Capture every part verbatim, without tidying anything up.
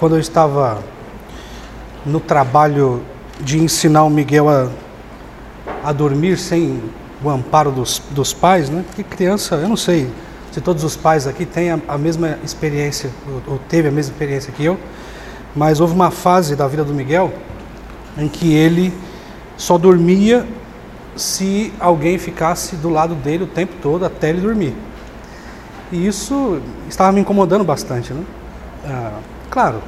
quando eu estava no trabalho de ensinar o Miguel a, a dormir sem o amparo dos, dos pais, né? Porque criança, eu não sei se todos os pais aqui têm a, a mesma experiência, ou, ou teve a mesma experiência que eu, mas houve uma fase da vida do Miguel em que ele só dormia se alguém ficasse do lado dele o tempo todo até ele dormir. E isso estava me incomodando bastante, né? Ah, claro,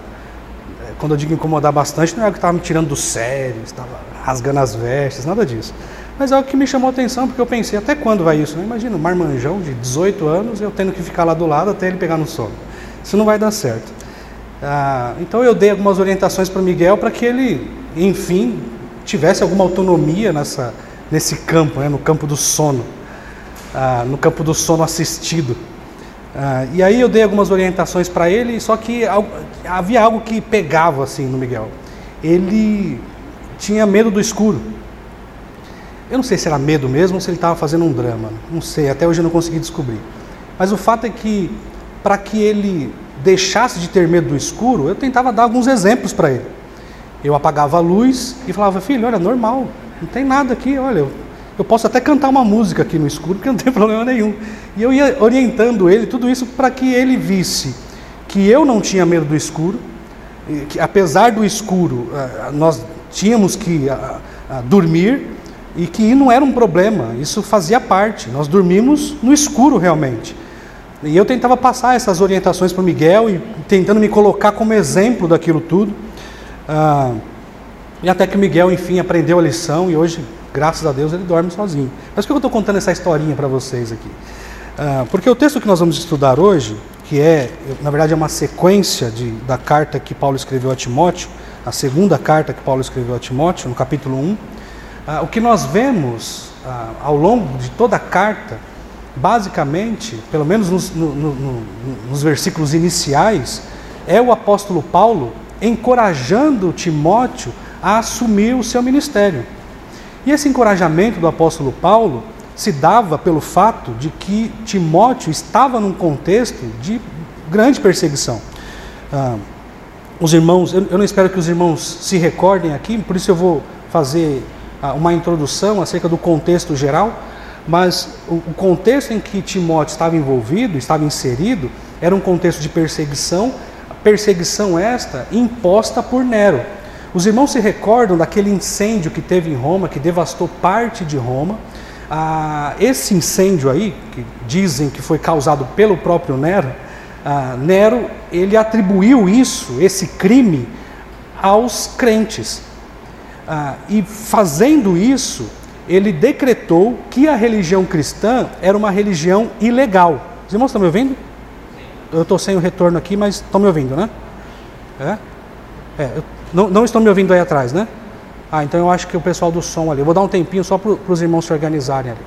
quando eu digo incomodar bastante, não é algo que estava me tirando do sério, estava rasgando as vestes, nada disso. Mas é algo que me chamou a atenção, porque eu pensei, até quando vai isso? Imagina, um marmanjão de dezoito anos, eu tendo que ficar lá do lado até ele pegar no sono. Isso não vai dar certo. Ah, então eu dei algumas orientações para o Miguel para que ele, enfim, tivesse alguma autonomia nessa, nesse campo, né, no campo do sono, ah, no campo do sono assistido. Ah, e aí eu dei algumas orientações para ele, só que al- havia algo que pegava assim no Miguel. Ele tinha medo do escuro. Eu não sei se era medo mesmo ou se ele estava fazendo um drama, não sei, até hoje eu não consegui descobrir. Mas o fato é que, para que ele deixasse de ter medo do escuro, eu tentava dar alguns exemplos para ele. Eu apagava a luz e falava, filho, olha, normal, não tem nada aqui, olha, eu, eu posso até cantar uma música aqui no escuro, porque não tem problema nenhum. E eu ia orientando ele, tudo isso para que ele visse que eu não tinha medo do escuro, que apesar do escuro, nós tínhamos que a, a, dormir, e que não era um problema, isso fazia parte, nós dormimos no escuro realmente. E eu tentava passar essas orientações para o Miguel e tentando me colocar como exemplo daquilo tudo. Ah, e até que o Miguel, enfim, aprendeu a lição e hoje, graças a Deus, ele dorme sozinho. Mas por que eu estou contando essa historinha para vocês aqui? Ah, porque o texto que nós vamos estudar hoje, que é, na verdade, é uma sequência de, da carta que Paulo escreveu a Timóteo, a segunda carta que Paulo escreveu a Timóteo, no capítulo um, ah, o que nós vemos ah, ao longo de toda a carta, basicamente, pelo menos nos, no, no, no, nos versículos iniciais, é o apóstolo Paulo encorajando Timóteo a assumir o seu ministério. E esse encorajamento do apóstolo Paulo se dava pelo fato de que Timóteo estava num contexto de grande perseguição. Ah, os irmãos, eu, eu não espero que os irmãos se recordem aqui, por isso eu vou fazer ah, uma introdução acerca do contexto geral. Mas o contexto em que Timóteo estava envolvido, estava inserido, era um contexto de perseguição, perseguição esta imposta por Nero. Os irmãos se recordam daquele incêndio que teve em Roma, que devastou parte de Roma. Ah, esse incêndio aí, que dizem que foi causado pelo próprio Nero, ah, Nero ele atribuiu isso, esse crime, aos crentes. Ah, e fazendo isso, ele decretou que a religião cristã era uma religião ilegal. Os irmãos estão me ouvindo? Sim. Eu estou sem o retorno aqui, mas estão me ouvindo, né? É? É, eu, não, não estão me ouvindo aí atrás, né? Ah, então eu acho que o pessoal do som ali. Eu vou dar um tempinho só para os irmãos se organizarem ali.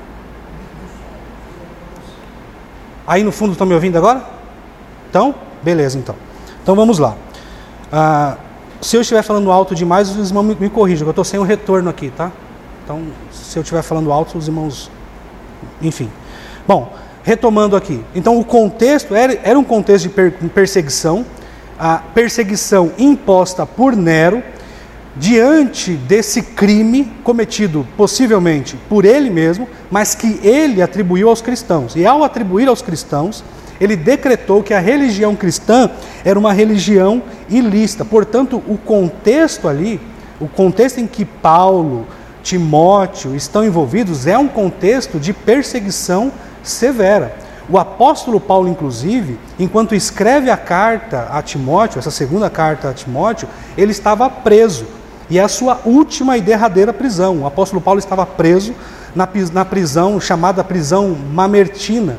Aí no fundo estão me ouvindo agora? Então? Beleza, então. Então vamos lá. Ah, se eu estiver falando alto demais, os irmãos me, me corrijam, eu estou sem o retorno aqui, tá? Então, se eu estiver falando alto, os irmãos... Enfim. Bom, retomando aqui. Então, o contexto era, era um contexto de per, perseguição. A perseguição imposta por Nero, diante desse crime cometido, possivelmente, por ele mesmo, mas que ele atribuiu aos cristãos. E ao atribuir aos cristãos, ele decretou que a religião cristã era uma religião ilícita. Portanto, o contexto ali, o contexto em que Paulo... Timóteo estão envolvidos, é um contexto de perseguição severa. O apóstolo Paulo, inclusive, enquanto escreve a carta a Timóteo, essa segunda carta a Timóteo, ele estava preso. E é a sua última e derradeira prisão. O apóstolo Paulo estava preso na, na prisão chamada prisão Mamertina.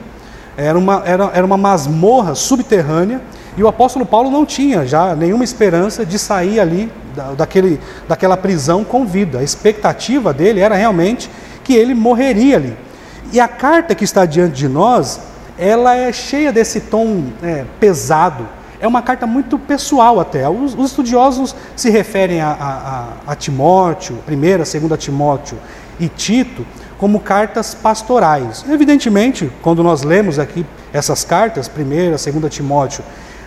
Era uma, era, era uma masmorra subterrânea e o apóstolo Paulo não tinha já nenhuma esperança de sair ali Daquele, daquela prisão com vida. A expectativa dele era realmente que ele morreria ali. E a carta que está diante de nós, ela é cheia desse tom é, pesado. É uma carta muito pessoal até. Os, os estudiosos se referem a, a, a, a Timóteo, primeira, segunda Timóteo e Tito, como cartas pastorais. Evidentemente, quando nós lemos aqui essas cartas, primeira, segunda Timóteo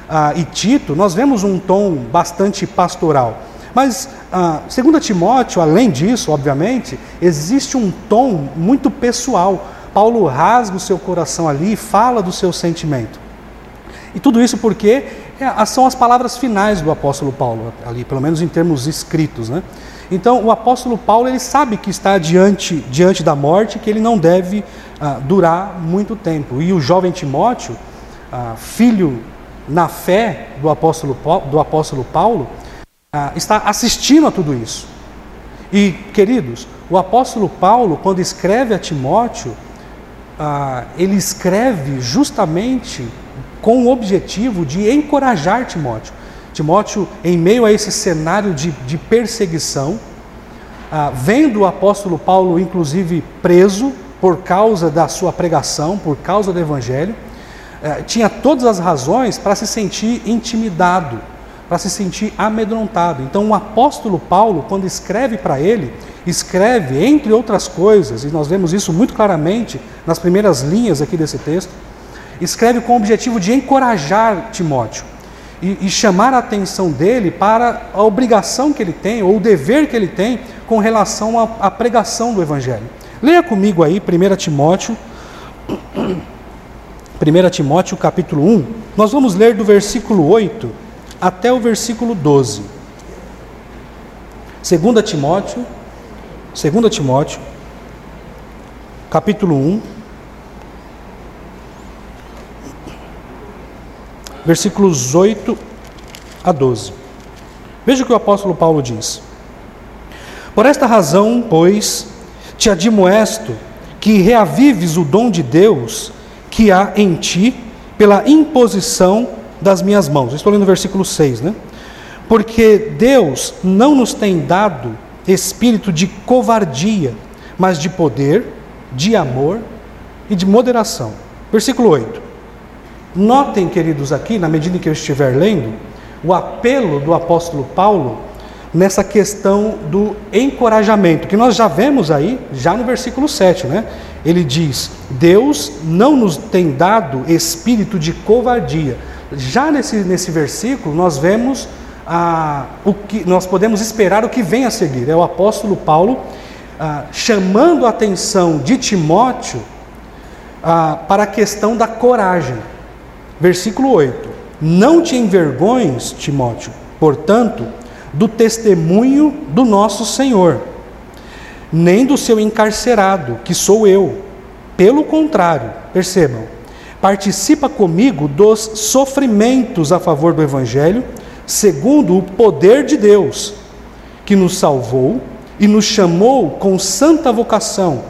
ah, e Tito, nós vemos um tom bastante pastoral. Mas, ah, segundo Timóteo, além disso, obviamente, existe um tom muito pessoal. Paulo rasga o seu coração ali e fala do seu sentimento. E tudo isso porque são as palavras finais do apóstolo Paulo, ali, pelo menos em termos escritos, né? Então, o apóstolo Paulo, ele sabe que está diante, diante da morte, que ele não deve ah, durar muito tempo. E o jovem Timóteo, ah, filho na fé do apóstolo, do apóstolo Paulo, ah, está assistindo a tudo isso. E, queridos, o apóstolo Paulo, quando escreve a Timóteo, ah, ele escreve justamente com o objetivo de encorajar Timóteo. Timóteo, em meio a esse cenário de, de perseguição, ah, vendo o apóstolo Paulo, inclusive, preso por causa da sua pregação, por causa do evangelho, ah, tinha todas as razões para se sentir intimidado, para se sentir amedrontado. Então, o apóstolo Paulo, quando escreve para ele, escreve, entre outras coisas, e nós vemos isso muito claramente nas primeiras linhas aqui desse texto, escreve com o objetivo de encorajar Timóteo e, e chamar a atenção dele para a obrigação que ele tem, ou o dever que ele tem com relação à pregação do evangelho. Leia comigo aí primeira Timóteo, primeira Timóteo capítulo um. Nós vamos ler do versículo oito até o versículo doze. Segunda Timóteo, segunda Timóteo, capítulo um. Versículos oito a doze. Veja o que o apóstolo Paulo diz. Por esta razão, pois, te admoesto que reavives o dom de Deus que há em ti pela imposição das minhas mãos. Estou lendo o versículo seis, né? Porque Deus não nos tem dado espírito de covardia, mas de poder, de amor e de moderação. Versículo oito. Notem, queridos, aqui, na medida em que eu estiver lendo, o apelo do apóstolo Paulo nessa questão do encorajamento, que nós já vemos aí, já no versículo sete, né? Ele diz, Deus não nos tem dado espírito de covardia. Já nesse, nesse versículo, nós vemos ah, o que nós podemos esperar, o que vem a seguir. É o apóstolo Paulo ah, chamando a atenção de Timóteo ah, para a questão da coragem. Versículo oito. Não te envergonhes, Timóteo, portanto, do testemunho do nosso Senhor, nem do seu encarcerado, que sou eu. Pelo contrário, percebam, participa comigo dos sofrimentos a favor do Evangelho, segundo o poder de Deus, que nos salvou e nos chamou com santa vocação,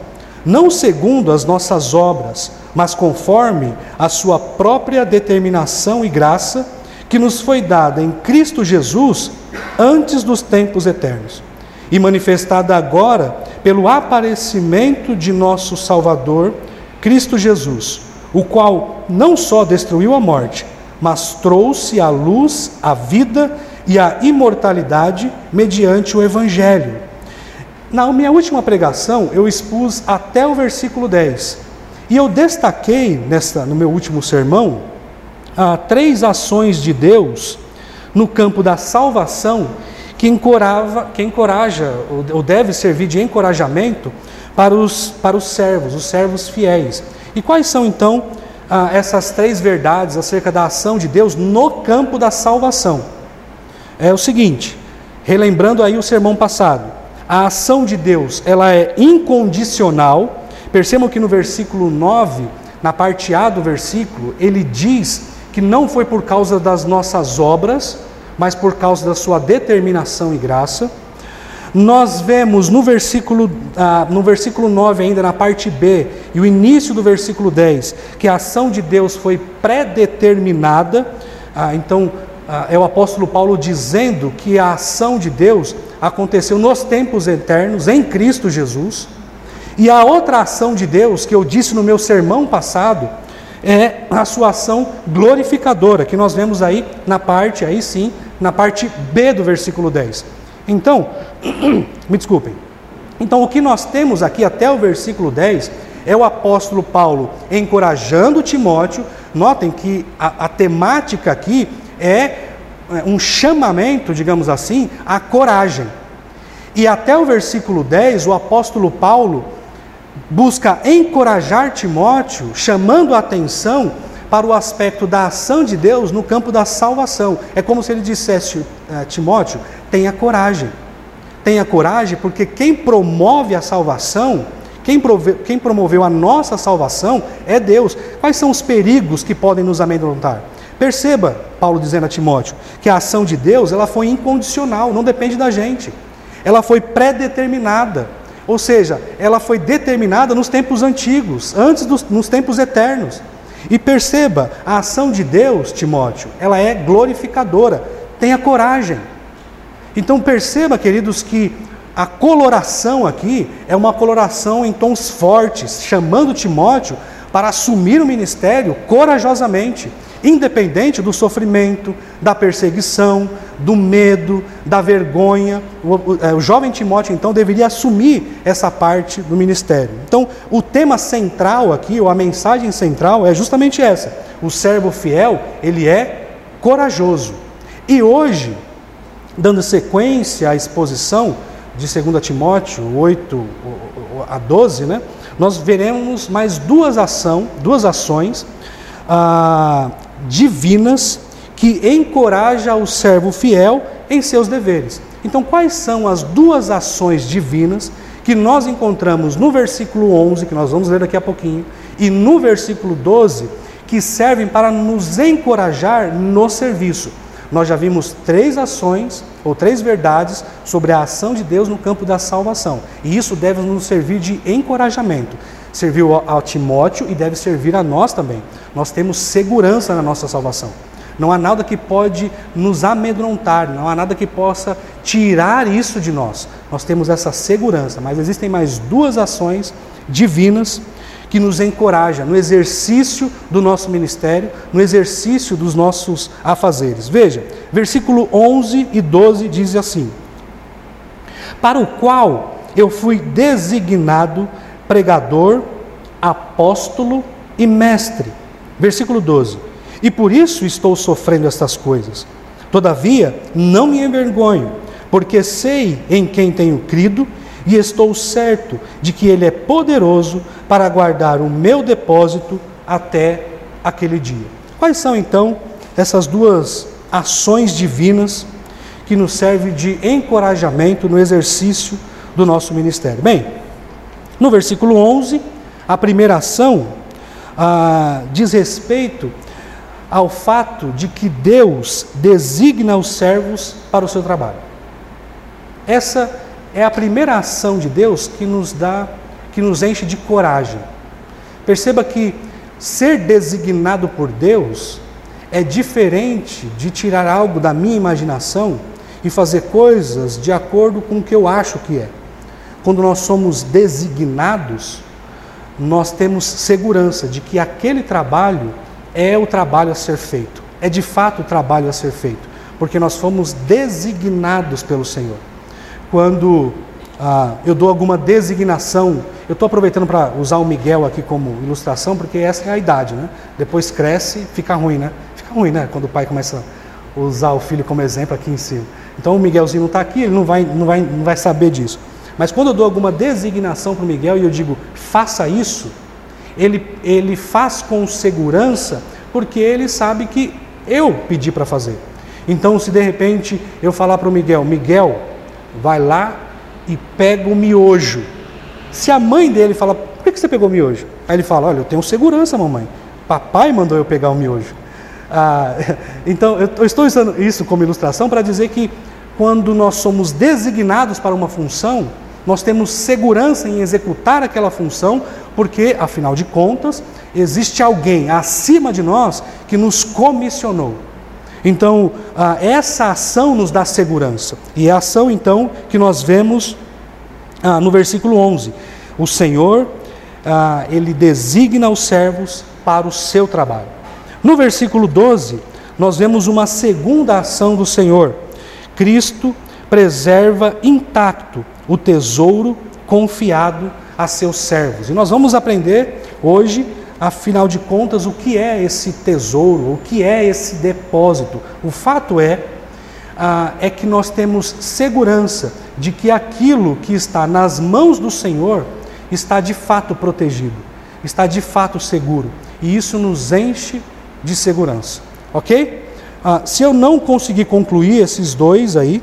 não segundo as nossas obras, mas conforme a sua própria determinação e graça, que nos foi dada em Cristo Jesus antes dos tempos eternos, e manifestada agora pelo aparecimento de nosso Salvador, Cristo Jesus, o qual não só destruiu a morte, mas trouxe à luz a vida e a imortalidade mediante o Evangelho. Na minha última pregação, eu expus até o versículo dez. E eu destaquei, nesta, no meu último sermão, ah, três ações de Deus no campo da salvação que, encorava, que encoraja, ou deve servir de encorajamento para os, para os servos, os servos fiéis. E quais são, então, ah, essas três verdades acerca da ação de Deus no campo da salvação? É o seguinte, relembrando aí o sermão passado, a ação de Deus, ela é incondicional. Percebam que no versículo nove, na parte A do versículo, ele diz que não foi por causa das nossas obras, mas por causa da sua determinação e graça. Nós vemos no versículo, ah, no versículo nove ainda, na parte B, e o início do versículo dez, que a ação de Deus foi pré-determinada. Ah, então, ah, é o apóstolo Paulo dizendo que a ação de Deus aconteceu nos tempos eternos, em Cristo Jesus. E a outra ação de Deus, que eu disse no meu sermão passado, é a sua ação glorificadora, que nós vemos aí na parte, aí sim, na parte B do versículo dez. Então, me desculpem. Então, o que nós temos aqui até o versículo dez é o apóstolo Paulo encorajando Timóteo. Notem que a, a temática aqui é um chamamento, digamos assim, à coragem. E até o versículo dez, o apóstolo Paulo busca encorajar Timóteo, chamando a atenção para o aspecto da ação de Deus no campo da salvação. É como se ele dissesse a Timóteo, tenha coragem. Tenha coragem, porque quem promove a salvação, quem, prove, quem promoveu a nossa salvação é Deus. Quais são os perigos que podem nos amedrontar? Perceba, Paulo dizendo a Timóteo, que a ação de Deus ela foi incondicional, não depende da gente. Ela foi pré-determinada, ou seja, ela foi determinada nos tempos antigos, antes dos nos tempos eternos. E perceba, a ação de Deus, Timóteo, ela é glorificadora, tenha coragem. Então perceba, queridos, que a coloração aqui é uma coloração em tons fortes, chamando Timóteo para assumir o ministério corajosamente, independente do sofrimento, da perseguição, do medo, da vergonha. O, o, o jovem Timóteo, então, deveria assumir essa parte do ministério. Então, o tema central aqui, ou a mensagem central, é justamente essa. O servo fiel, ele é corajoso. E hoje, dando sequência à exposição de dois Timóteo oito a doze, né, nós veremos mais duas, ação, duas ações ah, divinas que encorajam o servo fiel em seus deveres. Então, quais são as duas ações divinas que nós encontramos no versículo onze, que nós vamos ler daqui a pouquinho, e no versículo doze, que servem para nos encorajar no serviço? Nós já vimos três ações, ou três verdades, sobre a ação de Deus no campo da salvação. E isso deve nos servir de encorajamento. Serviu ao Timóteo e deve servir a nós também. Nós temos segurança na nossa salvação. Não há nada que pode nos amedrontar, não há nada que possa tirar isso de nós. Nós temos essa segurança, mas existem mais duas ações divinas que nos encoraja no exercício do nosso ministério, no exercício dos nossos afazeres. Veja, versículo onze e doze diz assim: para o qual eu fui designado pregador, apóstolo e mestre. Versículo doze: e por isso estou sofrendo estas coisas. Todavia, não me envergonho, porque sei em quem tenho crido, e estou certo de que Ele é poderoso para guardar o meu depósito até aquele dia. Quais são então essas duas ações divinas que nos servem de encorajamento no exercício do nosso ministério? Bem, no versículo onze, a primeira ação ah, diz respeito ao fato de que Deus designa os servos para o seu trabalho. Essa é a primeira ação de Deus que nos dá, que nos enche de coragem. Perceba que ser designado por Deus é diferente de tirar algo da minha imaginação e fazer coisas de acordo com o que eu acho que é. Quando nós somos designados, nós temos segurança de que aquele trabalho é o trabalho a ser feito. É de fato o trabalho a ser feito, porque nós fomos designados pelo Senhor. Quando ah, eu dou alguma designação, eu estou aproveitando para usar o Miguel aqui como ilustração, porque essa é a idade, né? Depois cresce, fica ruim, né? Fica ruim, né? Quando o pai começa a usar o filho como exemplo aqui em cima. Então o Miguelzinho não está aqui, ele não vai, não, vai, não vai saber disso. Mas quando eu dou alguma designação para o Miguel e eu digo, faça isso, ele, ele faz com segurança, porque ele sabe que eu pedi para fazer. Então, se de repente eu falar para o Miguel, Miguel, vai lá e pega o miojo. Se a mãe dele fala, por que você pegou o miojo? Aí ele fala, olha, eu tenho segurança, mamãe. Papai mandou eu pegar o miojo. Ah, então, eu estou usando isso como ilustração para dizer que quando nós somos designados para uma função, nós temos segurança em executar aquela função, porque, afinal de contas, existe alguém acima de nós que nos comissionou. Então, essa ação nos dá segurança. E é a ação, então, que nós vemos no versículo onze. O Senhor, Ele designa os servos para o seu trabalho. No versículo doze, nós vemos uma segunda ação do Senhor. Cristo preserva intacto o tesouro confiado a seus servos. E nós vamos aprender hoje Afinal de contas, o que é esse tesouro? O que é esse depósito? O fato é, ah, é que nós temos segurança de que aquilo que está nas mãos do Senhor está de fato protegido, está de fato seguro. E isso nos enche de segurança, ok? Ah, se eu não conseguir concluir esses dois aí,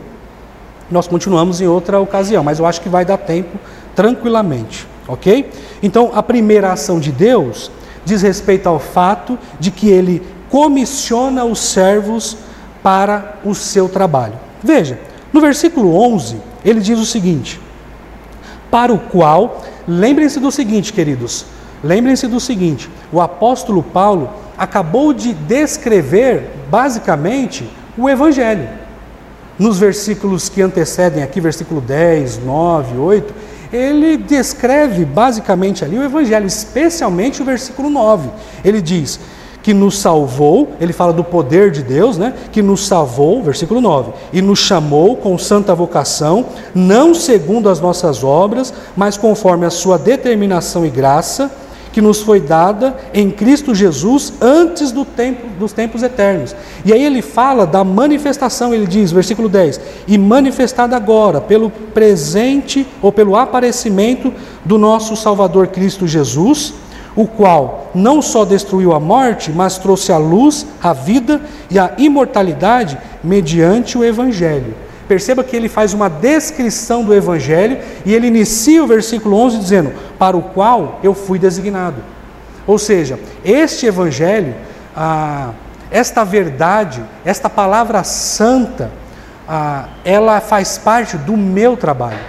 nós continuamos em outra ocasião, mas eu acho que vai dar tempo tranquilamente, ok? Então, a primeira ação de Deus diz respeito ao fato de que Ele comissiona os servos para o seu trabalho. Veja, no versículo onze, ele diz o seguinte, para o qual, lembrem-se do seguinte, queridos, lembrem-se do seguinte, o apóstolo Paulo acabou de descrever, basicamente, o Evangelho. Nos versículos que antecedem aqui, versículo dez, nove, oito, ele descreve basicamente ali o Evangelho, especialmente o versículo nove. Ele diz que nos salvou, ele fala do poder de Deus, né? Que nos salvou, versículo nove, e nos chamou com santa vocação, não segundo as nossas obras, mas conforme a sua determinação e graça, que nos foi dada em Cristo Jesus antes do tempo, dos tempos eternos. E aí ele fala da manifestação, ele diz, versículo dez, e manifestada agora pelo presente ou pelo aparecimento do nosso Salvador Cristo Jesus, o qual não só destruiu a morte, mas trouxe à luz a vida e a imortalidade mediante o Evangelho. Perceba que ele faz uma descrição do Evangelho e ele inicia o versículo onze dizendo, para o qual eu fui designado. Ou seja, este Evangelho, ah, esta verdade, esta palavra santa, ah, ela faz parte do meu trabalho.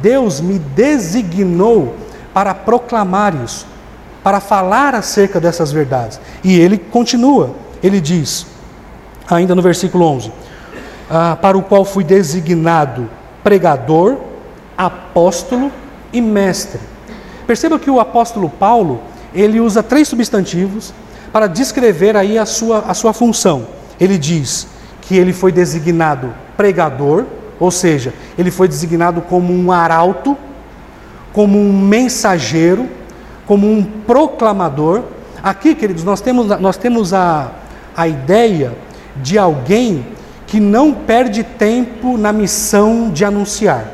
Deus me designou para proclamar isso, para falar acerca dessas verdades. E ele continua, ele diz, ainda no versículo onze, Ah, para o qual fui designado pregador, apóstolo e mestre. Perceba que o apóstolo Paulo, ele usa três substantivos para descrever aí a sua, a sua função. Ele diz que ele foi designado pregador, ou seja, ele foi designado como um arauto, como um mensageiro, como um proclamador. Aqui, queridos, nós temos, nós temos a, a ideia de alguém que não perde tempo na missão de anunciar.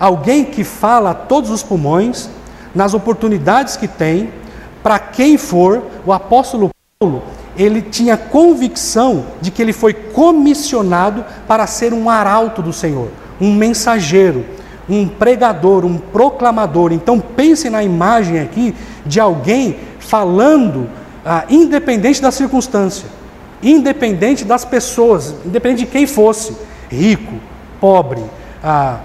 Alguém que fala a todos os pulmões, nas oportunidades que tem, para quem for. O apóstolo Paulo, ele tinha convicção de que ele foi comissionado para ser um arauto do Senhor, um mensageiro, um pregador, um proclamador. Então pense na imagem aqui de alguém falando, ah, independente da circunstância, independente das pessoas, independente de quem fosse, rico, pobre, ah,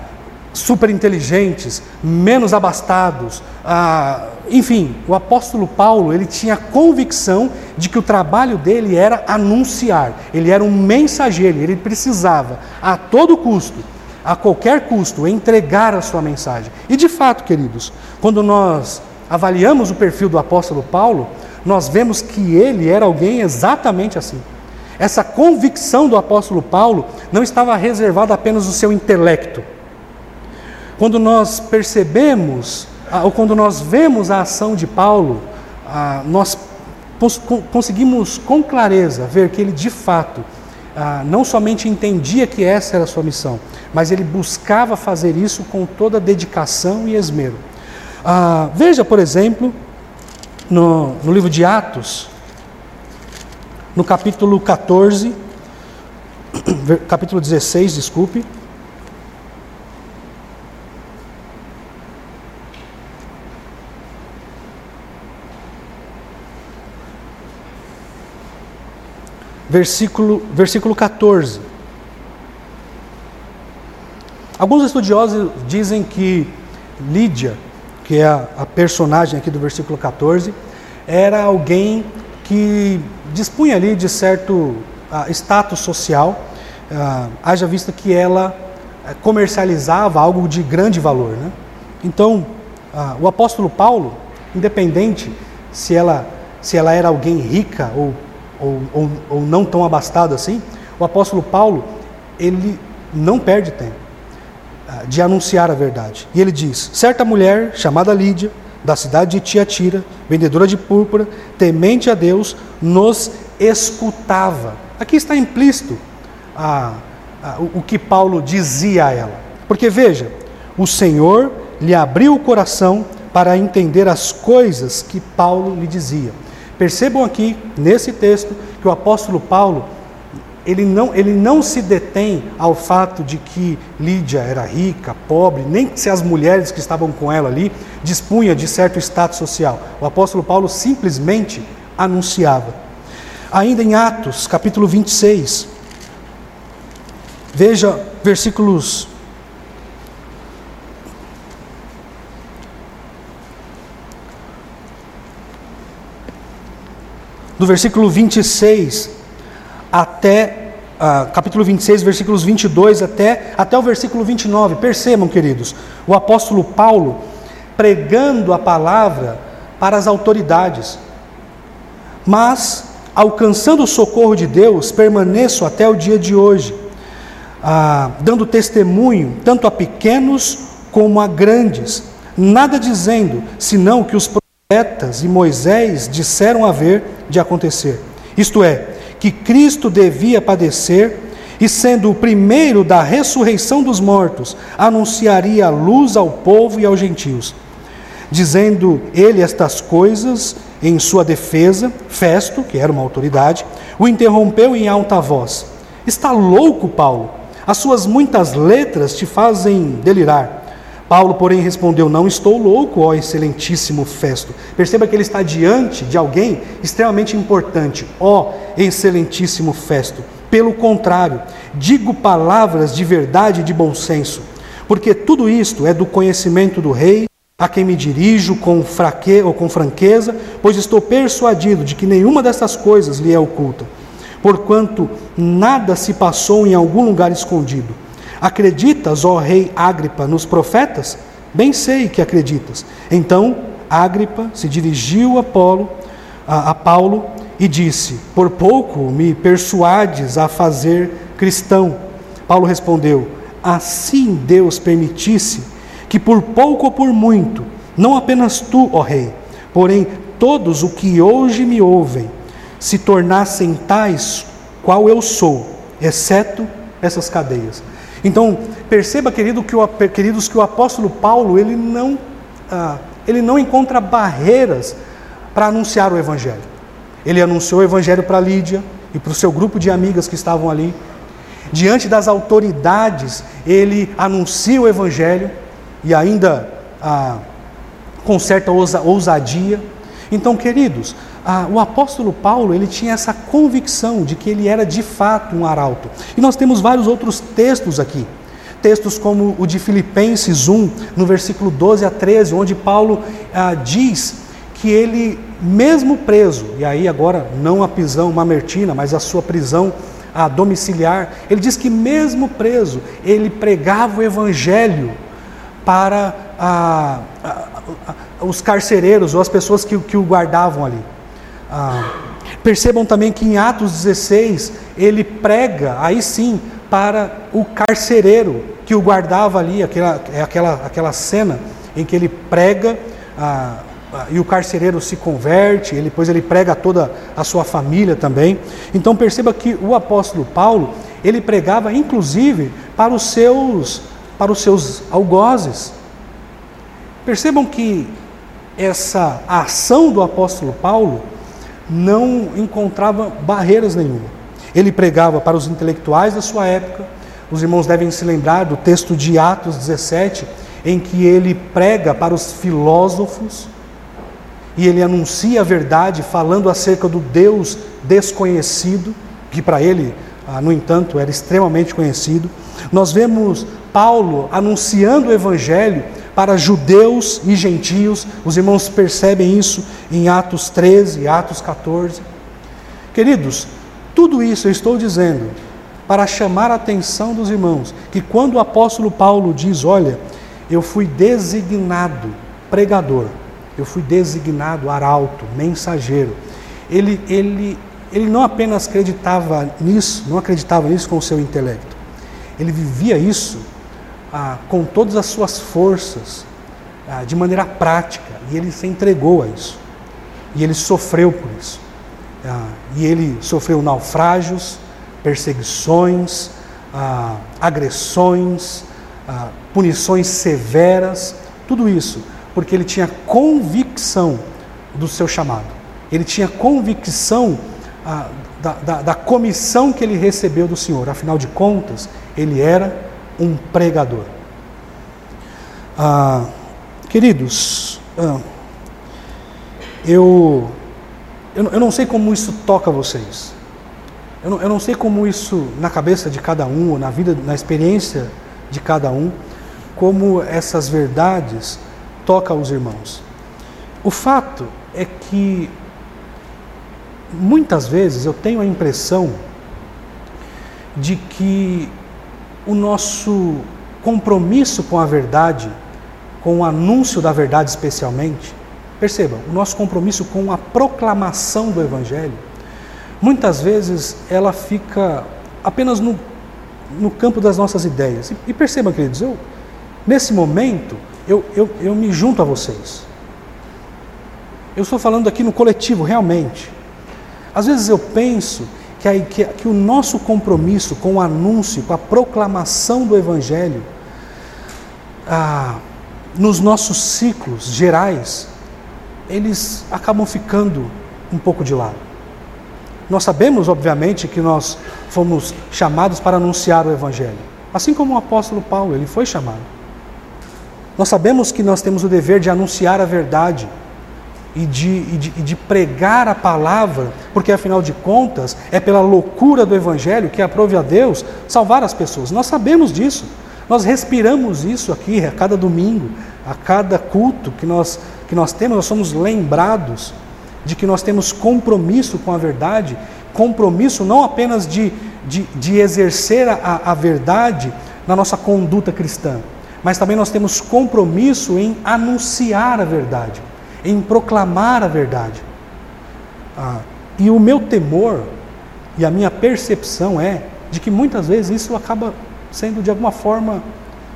super inteligentes, menos abastados, ah, enfim, o apóstolo Paulo, ele tinha a convicção de que o trabalho dele era anunciar, ele era um mensageiro, ele precisava a todo custo, a qualquer custo, entregar a sua mensagem. E de fato, queridos, quando nós avaliamos o perfil do apóstolo Paulo, nós vemos que ele era alguém exatamente assim. Essa convicção do apóstolo Paulo não estava reservada apenas ao seu intelecto. Quando nós percebemos, ou quando nós vemos a ação de Paulo, nós conseguimos com clareza ver que ele de fato não somente entendia que essa era a sua missão, mas ele buscava fazer isso com toda dedicação e esmero. Veja, por exemplo, No, no livro de Atos, no capítulo catorze, capítulo dezesseis, desculpe. Versículo, versículo catorze. Alguns estudiosos dizem que Lídia, que é a, a personagem aqui do versículo catorze, era alguém que dispunha ali de certo uh, status social, uh, haja vista que ela comercializava algo de grande valor, né? Então, uh, o apóstolo Paulo, independente se ela, se ela era alguém rica ou, ou, ou, ou não tão abastada assim, o apóstolo Paulo, ele não perde tempo de anunciar a verdade. E ele diz, certa mulher chamada Lídia, da cidade de Tiatira, vendedora de púrpura, temente a Deus, nos escutava. Aqui está implícito a, a, o, o que Paulo dizia a ela. Porque veja, o Senhor lhe abriu o coração para entender as coisas que Paulo lhe dizia. Percebam aqui, nesse texto, que o apóstolo Paulo, ele não, ele não se detém ao fato de que Lídia era rica, pobre, nem se as mulheres que estavam com ela ali dispunham de certo status social. O apóstolo Paulo simplesmente anunciava. Ainda em Atos, capítulo vinte e seis, veja versículos do versículo vinte e seis até, uh, capítulo vinte e seis, versículos vinte e dois até, até o versículo vinte e nove. Percebam, queridos, o apóstolo Paulo pregando a palavra para as autoridades. Mas, alcançando o socorro de Deus, permaneço até o dia de hoje, uh, dando testemunho tanto a pequenos como a grandes, nada dizendo, senão que os profetas e Moisés disseram haver de acontecer. Isto é, que Cristo devia padecer e, sendo o primeiro da ressurreição dos mortos, anunciaria a luz ao povo e aos gentios. Dizendo ele estas coisas em sua defesa, Festo, que era uma autoridade, o interrompeu em alta voz. Está louco, Paulo? As suas muitas letras te fazem delirar. Paulo, porém, respondeu: não estou louco, ó excelentíssimo Festo. Perceba que ele está diante de alguém extremamente importante. Ó excelentíssimo Festo, pelo contrário, digo palavras de verdade e de bom senso, porque tudo isto é do conhecimento do rei, a quem me dirijo com fraque... ou com franqueza, pois estou persuadido de que nenhuma dessas coisas lhe é oculta, porquanto nada se passou em algum lugar escondido. Acreditas, ó rei Agripa, nos profetas? Bem sei que acreditas. Então Agripa se dirigiu a, Paulo, a, a Paulo e disse: por pouco me persuades a fazer cristão. Paulo respondeu: assim Deus permitisse que por pouco ou por muito, não apenas tu, ó rei, porém todos os que hoje me ouvem, se tornassem tais qual eu sou, exceto essas cadeias. Então, perceba, querido, que o, queridos, que o apóstolo Paulo, ele não, ah, ele não encontra barreiras para anunciar o Evangelho. Ele anunciou o Evangelho para Lídia e para o seu grupo de amigas que estavam ali. Diante das autoridades, ele anuncia o Evangelho e ainda ah, com certa ousa, ousadia. Então, queridos, ah, o apóstolo Paulo, ele tinha essa convicção de que ele era de fato um arauto. E nós temos vários outros textos aqui. Textos como o de Filipenses um, no versículo doze a treze, onde Paulo ah, diz que ele, mesmo preso, e aí agora não a prisão mamertina, mas a sua prisão ah, domiciliar, ele diz que mesmo preso, ele pregava o evangelho para ah, ah, ah, os carcereiros ou as pessoas que, que o guardavam ali. Ah, percebam também que em Atos dezesseis ele prega, aí sim, para o carcereiro que o guardava ali. Aquela, aquela, aquela cena em que ele prega ah, e o carcereiro se converte, e depois ele prega a toda a sua família também. Então perceba que o apóstolo Paulo, ele pregava inclusive para os seus, para os seus algozes. Percebam que essa ação do apóstolo Paulo não encontrava barreiras nenhuma. Ele pregava para os intelectuais da sua época. Os irmãos devem se lembrar do texto de Atos dezessete, em que ele prega para os filósofos e ele anuncia a verdade falando acerca do Deus desconhecido, que para ele, no entanto, era extremamente conhecido. Nós vemos Paulo anunciando o evangelho para judeus e gentios. Os irmãos percebem isso em Atos treze, Atos catorze. Queridos, tudo isso eu estou dizendo para chamar a atenção dos irmãos, que quando o apóstolo Paulo diz: olha, eu fui designado pregador, eu fui designado arauto, mensageiro, ele, ele, ele não apenas acreditava nisso, não acreditava nisso com o seu intelecto, ele vivia isso Ah, com todas as suas forças, ah, de maneira prática, e ele se entregou a isso, e ele sofreu por isso, ah, e ele sofreu naufrágios, perseguições, ah, agressões, ah, punições severas, tudo isso, porque ele tinha convicção do seu chamado, ele tinha convicção ah, da, da, da comissão que ele recebeu do Senhor. Afinal de contas, ele era um pregador. Ah, queridos, ah, eu, eu, eu não sei como isso toca vocês, eu não, eu não sei como isso, na cabeça de cada um, ou na vida, na experiência de cada um, como essas verdades tocam os irmãos. O fato é que, muitas vezes, eu tenho a impressão de que o nosso compromisso com a verdade, com o anúncio da verdade especialmente, percebam, o nosso compromisso com a proclamação do Evangelho, muitas vezes ela fica apenas no, no campo das nossas ideias. E, e percebam, queridos, eu, nesse momento, eu, eu, eu me junto a vocês. Eu estou falando aqui no coletivo, realmente. Às vezes eu penso que, a, que, que o nosso compromisso com o anúncio, com a proclamação do Evangelho, ah, nos nossos ciclos gerais, eles acabam ficando um pouco de lado. Nós sabemos, obviamente, que nós fomos chamados para anunciar o Evangelho, assim como o apóstolo Paulo, ele foi chamado. Nós sabemos que nós temos o dever de anunciar a verdade, E de, e, de, e de pregar a palavra, porque afinal de contas é pela loucura do Evangelho que aprove a Deus salvar as pessoas. Nós sabemos disso, nós respiramos isso aqui a cada domingo, a cada culto que nós, que nós temos. Nós somos lembrados de que nós temos compromisso com a verdade, compromisso não apenas de, de, de exercer a, a verdade na nossa conduta cristã, mas também nós temos compromisso em anunciar a verdade, em proclamar a verdade. Ah, e o meu temor e a minha percepção é de que muitas vezes isso acaba sendo de alguma forma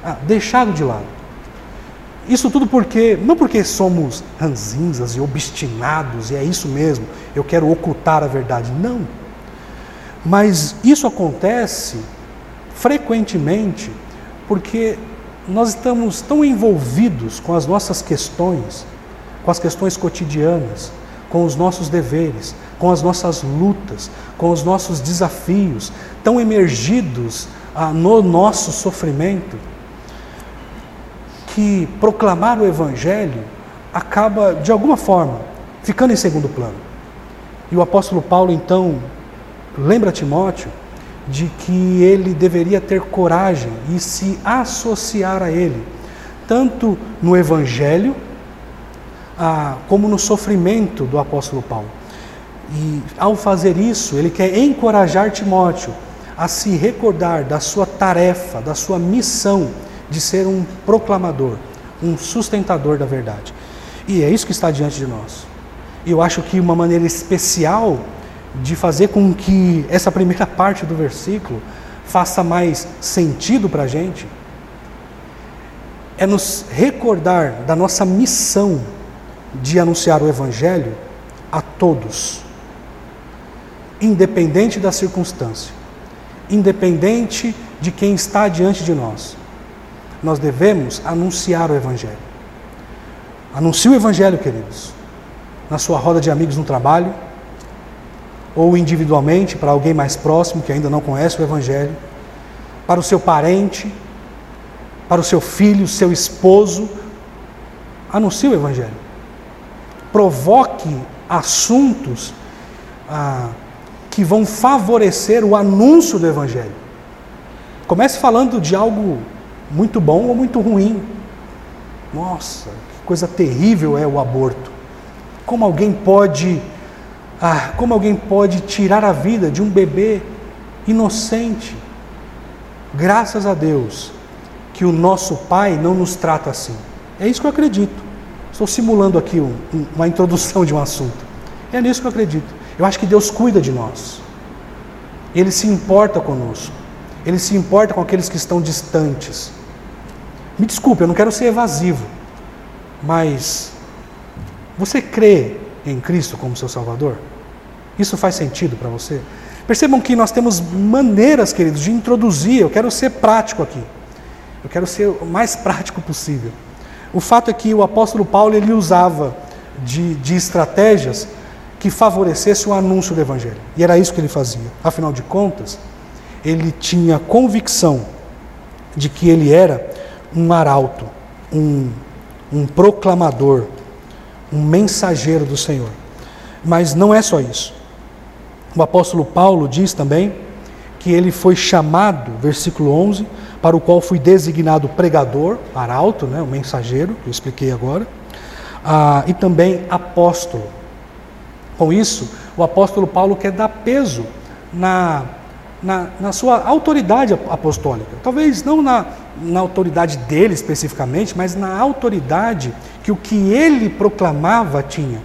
ah, deixado de lado. Isso tudo porque, não porque somos ranzinzas e obstinados, e é isso mesmo, eu quero ocultar a verdade, não. Mas isso acontece frequentemente porque nós estamos tão envolvidos com as nossas questões, com as questões cotidianas, com os nossos deveres, com as nossas lutas, com os nossos desafios, tão emergidos ah, no nosso sofrimento, que proclamar o Evangelho acaba, de alguma forma, ficando em segundo plano. E o apóstolo Paulo, então, lembra Timóteo de que ele deveria ter coragem e se associar a ele, tanto no Evangelho, Ah, como no sofrimento do apóstolo Paulo. E ao fazer isso, ele quer encorajar Timóteo a se recordar da sua tarefa, da sua missão de ser um proclamador, um sustentador da verdade. E é isso que está diante de nós. E eu acho que uma maneira especial de fazer com que essa primeira parte do versículo faça mais sentido para a gente é nos recordar da nossa missão de anunciar o Evangelho a todos, independente da circunstância, independente de quem está diante de nós. Nós devemos anunciar o Evangelho. Anuncie o Evangelho, queridos, na sua roda de amigos no trabalho, ou individualmente para alguém mais próximo que ainda não conhece o Evangelho, para o seu parente, para o seu filho, seu esposo. Anuncie o Evangelho. Provoque assuntos ah, que vão favorecer o anúncio do Evangelho. Comece falando de algo muito bom ou muito ruim. Nossa, que coisa terrível é o aborto. Como alguém pode, ah, como alguém pode tirar a vida de um bebê inocente? Graças a Deus que o nosso Pai não nos trata assim. É isso que eu acredito. Estou simulando aqui um, uma introdução de um assunto. É nisso que eu acredito. Eu acho que Deus cuida de nós. Ele se importa conosco. Ele se importa com aqueles que estão distantes. Me desculpe, eu não quero ser evasivo. Mas você crê em Cristo como seu Salvador? Isso faz sentido para você? Percebam que nós temos maneiras, queridos, de introduzir. Eu quero ser prático aqui. Eu quero ser o mais prático possível. O fato é que o apóstolo Paulo, ele usava de, de estratégias que favorecesse o anúncio do Evangelho. E era isso que ele fazia. Afinal de contas, ele tinha convicção de que ele era um arauto, um, um proclamador, um mensageiro do Senhor. Mas não é só isso. O apóstolo Paulo diz também que ele foi chamado, versículo onze, para o qual fui designado pregador, arauto, né, o mensageiro, que eu expliquei agora, ah, e também apóstolo. Com isso, o apóstolo Paulo quer dar peso na, na, na sua autoridade apostólica. Talvez não na, na autoridade dele especificamente, mas na autoridade que o que ele proclamava tinha.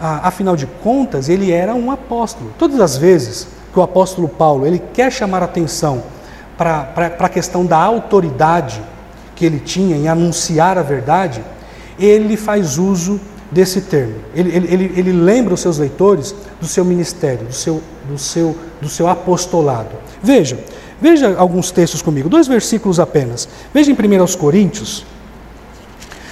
Ah, afinal de contas, ele era um apóstolo. Todas as vezes que o apóstolo Paulo ele quer chamar a atenção para a questão da autoridade que ele tinha em anunciar a verdade, ele faz uso desse termo. Ele, ele, ele lembra os seus leitores do seu ministério, do seu, do seu, do seu apostolado. Veja, veja alguns textos comigo, dois versículos apenas. Veja em primeira aos Coríntios,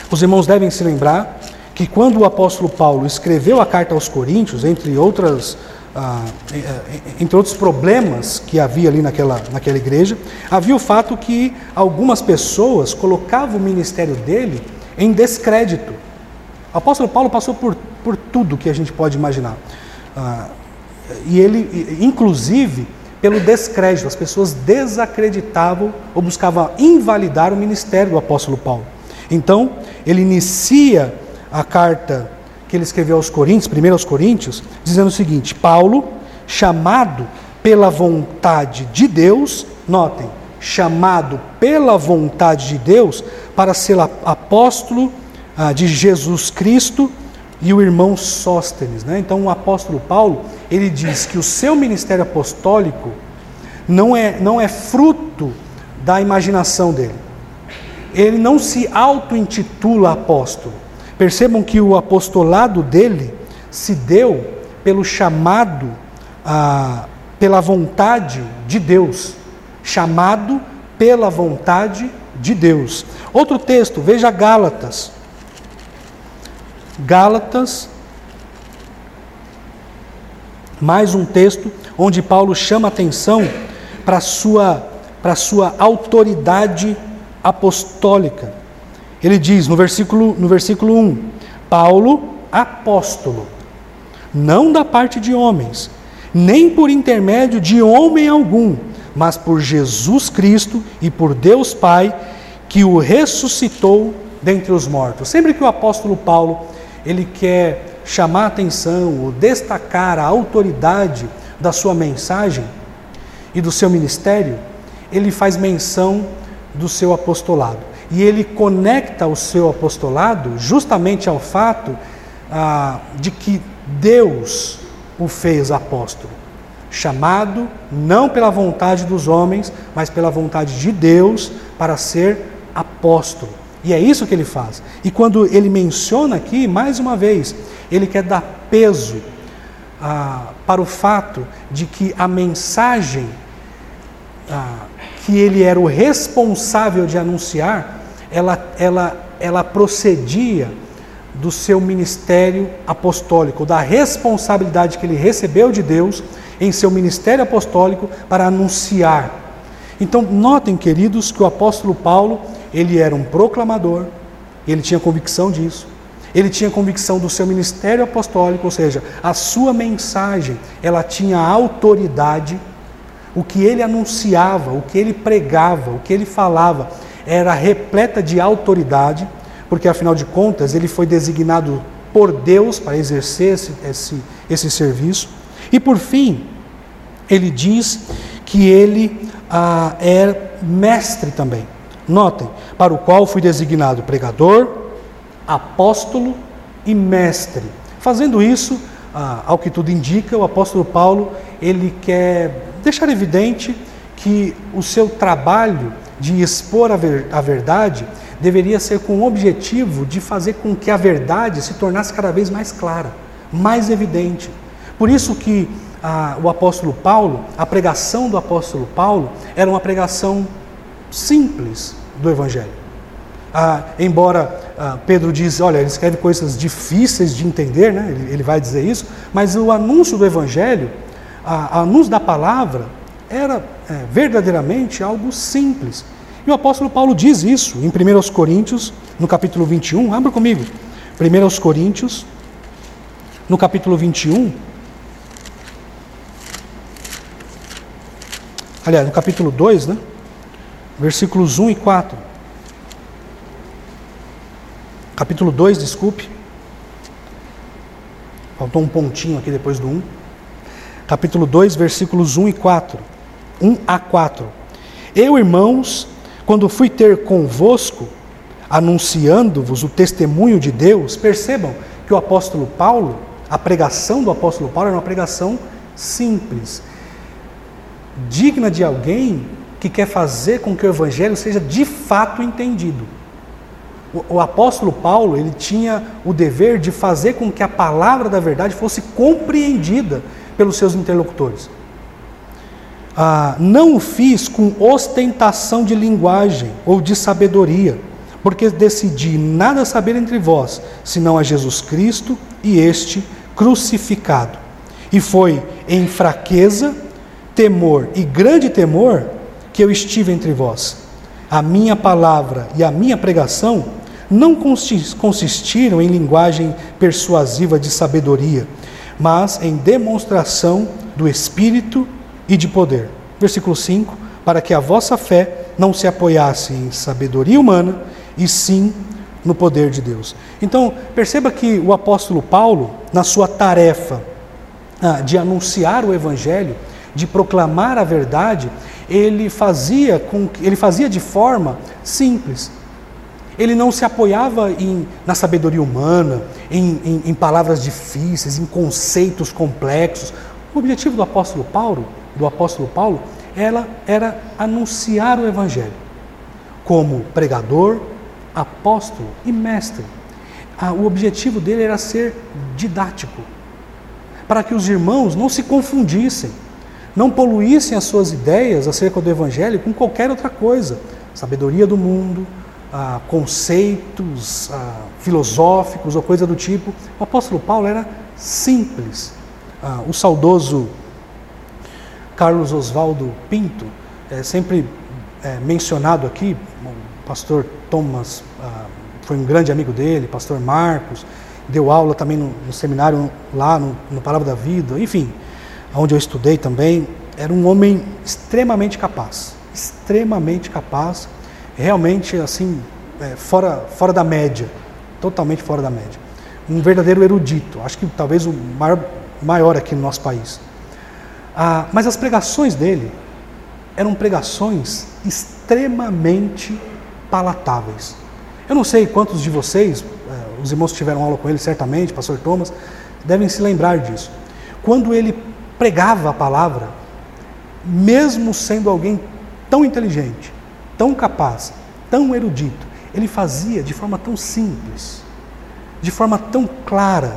os irmãos devem se lembrar que quando o apóstolo Paulo escreveu a carta aos Coríntios, entre outras... Ah, entre outros problemas que havia ali naquela, naquela igreja, havia o fato que algumas pessoas colocavam o ministério dele em descrédito. O apóstolo Paulo passou por, por tudo que a gente pode imaginar, ah, e ele, inclusive pelo descrédito, as pessoas desacreditavam ou buscavam invalidar o ministério do apóstolo Paulo. Então ele inicia a carta que ele escreveu aos Coríntios, primeiro aos Coríntios, dizendo o seguinte: Paulo, chamado pela vontade de Deus, notem, chamado pela vontade de Deus, para ser apóstolo ah, de Jesus Cristo e o irmão Sóstenes, né? Então o apóstolo Paulo, ele diz que o seu ministério apostólico não é, não é fruto da imaginação dele. Ele não se auto-intitula apóstolo. Percebam que o apostolado dele se deu pelo chamado, ah, pela vontade de Deus. Chamado pela vontade de Deus. Outro texto, veja Gálatas. Gálatas, mais um texto onde Paulo chama atenção para a sua, para a sua autoridade apostólica. Ele diz no versículo, no versículo um, Paulo, apóstolo, não da parte de homens, nem por intermédio de homem algum, mas por Jesus Cristo e por Deus Pai, que o ressuscitou dentre os mortos. Sempre que o apóstolo Paulo ele quer chamar a atenção ou destacar a autoridade da sua mensagem e do seu ministério, ele faz menção do seu apostolado. E ele conecta o seu apostolado justamente ao fato ah, de que Deus o fez apóstolo. Chamado não pela vontade dos homens, mas pela vontade de Deus para ser apóstolo. E é isso que ele faz. E quando ele menciona aqui, mais uma vez, ele quer dar peso ah, para o fato de que a mensagem ah, que ele era o responsável de anunciar, Ela, ela, ela procedia do seu ministério apostólico, da responsabilidade que ele recebeu de Deus em seu ministério apostólico para anunciar. Então notem, queridos, que o apóstolo Paulo, ele era um proclamador, ele tinha convicção disso, ele tinha convicção do seu ministério apostólico, ou seja, a sua mensagem, ela tinha autoridade. O que ele anunciava, o que ele pregava, o que ele falava, era repleta de autoridade, porque afinal de contas ele foi designado por Deus para exercer esse, esse, esse serviço. E por fim, ele diz que ele ah, é mestre também. Notem, para o qual fui designado pregador, apóstolo e mestre. Fazendo isso, ah, ao que tudo indica, o apóstolo Paulo, ele quer deixar evidente que o seu trabalho de expor a, ver, a verdade deveria ser com o objetivo de fazer com que a verdade se tornasse cada vez mais clara, mais evidente. Por isso que a, o apóstolo Paulo, a pregação do apóstolo Paulo, era uma pregação simples do Evangelho. Ah, embora ah, Pedro diz, olha, ele escreve coisas difíceis de entender, né? ele, ele vai dizer isso, mas o anúncio do Evangelho, o anúncio da palavra, era é, verdadeiramente algo simples. E o apóstolo Paulo diz isso em Primeira Coríntios, no capítulo vinte e um, abra comigo, Primeira Coríntios, no capítulo vinte e um, aliás, no capítulo dois, né? Versículos um e quatro. Capítulo dois, desculpe. Faltou um pontinho aqui depois do um. Capítulo dois, versículos um e quatro. um a quatro. Eu, irmãos, quando fui ter convosco, anunciando-vos o testemunho de Deus, percebam que o apóstolo Paulo, a pregação do apóstolo Paulo era uma pregação simples, digna de alguém que quer fazer com que o evangelho seja de fato entendido. O, o apóstolo Paulo, ele tinha o dever de fazer com que a palavra da verdade fosse compreendida pelos seus interlocutores. Ah, não o fiz com ostentação de linguagem ou de sabedoria, porque decidi nada saber entre vós, senão a Jesus Cristo e este crucificado. E foi em fraqueza, temor e grande temor que eu estive entre vós. A minha palavra e a minha pregação não consistiram em linguagem persuasiva de sabedoria, mas em demonstração do Espírito e de poder. Versículo cinco, para que a vossa fé não se apoiasse em sabedoria humana, e sim no poder de Deus. Então, perceba que o apóstolo Paulo, na sua tarefa ah, de anunciar o evangelho, de proclamar a verdade, ele fazia, com, ele fazia de forma simples. Ele não se apoiava em, na sabedoria humana, em, em, em palavras difíceis, em conceitos complexos. O objetivo do apóstolo Paulo do apóstolo Paulo, ela era anunciar o Evangelho como pregador, apóstolo e mestre. Ah, o objetivo dele era ser didático, para que os irmãos não se confundissem, não poluíssem as suas ideias acerca do Evangelho com qualquer outra coisa, sabedoria do mundo, ah, conceitos ah, filosóficos ou coisa do tipo. O apóstolo Paulo era simples. Ah, o saudoso Carlos Osvaldo Pinto, é sempre é, mencionado aqui, o pastor Thomas ah, foi um grande amigo dele, pastor Marcos, deu aula também no, no seminário lá, no, no Palavra da Vida, enfim, onde eu estudei também. Era um homem extremamente capaz, extremamente capaz, realmente assim, é, fora, fora da média, totalmente fora da média. Um verdadeiro erudito, acho que talvez o maior, maior aqui no nosso país. Ah, mas as pregações dele eram pregações extremamente palatáveis. Eu não sei quantos de vocês, eh, os irmãos que tiveram aula com ele certamente, pastor Thomas, devem se lembrar disso. Quando ele pregava a palavra, mesmo sendo alguém tão inteligente, tão capaz, tão erudito, ele fazia de forma tão simples, de forma tão clara,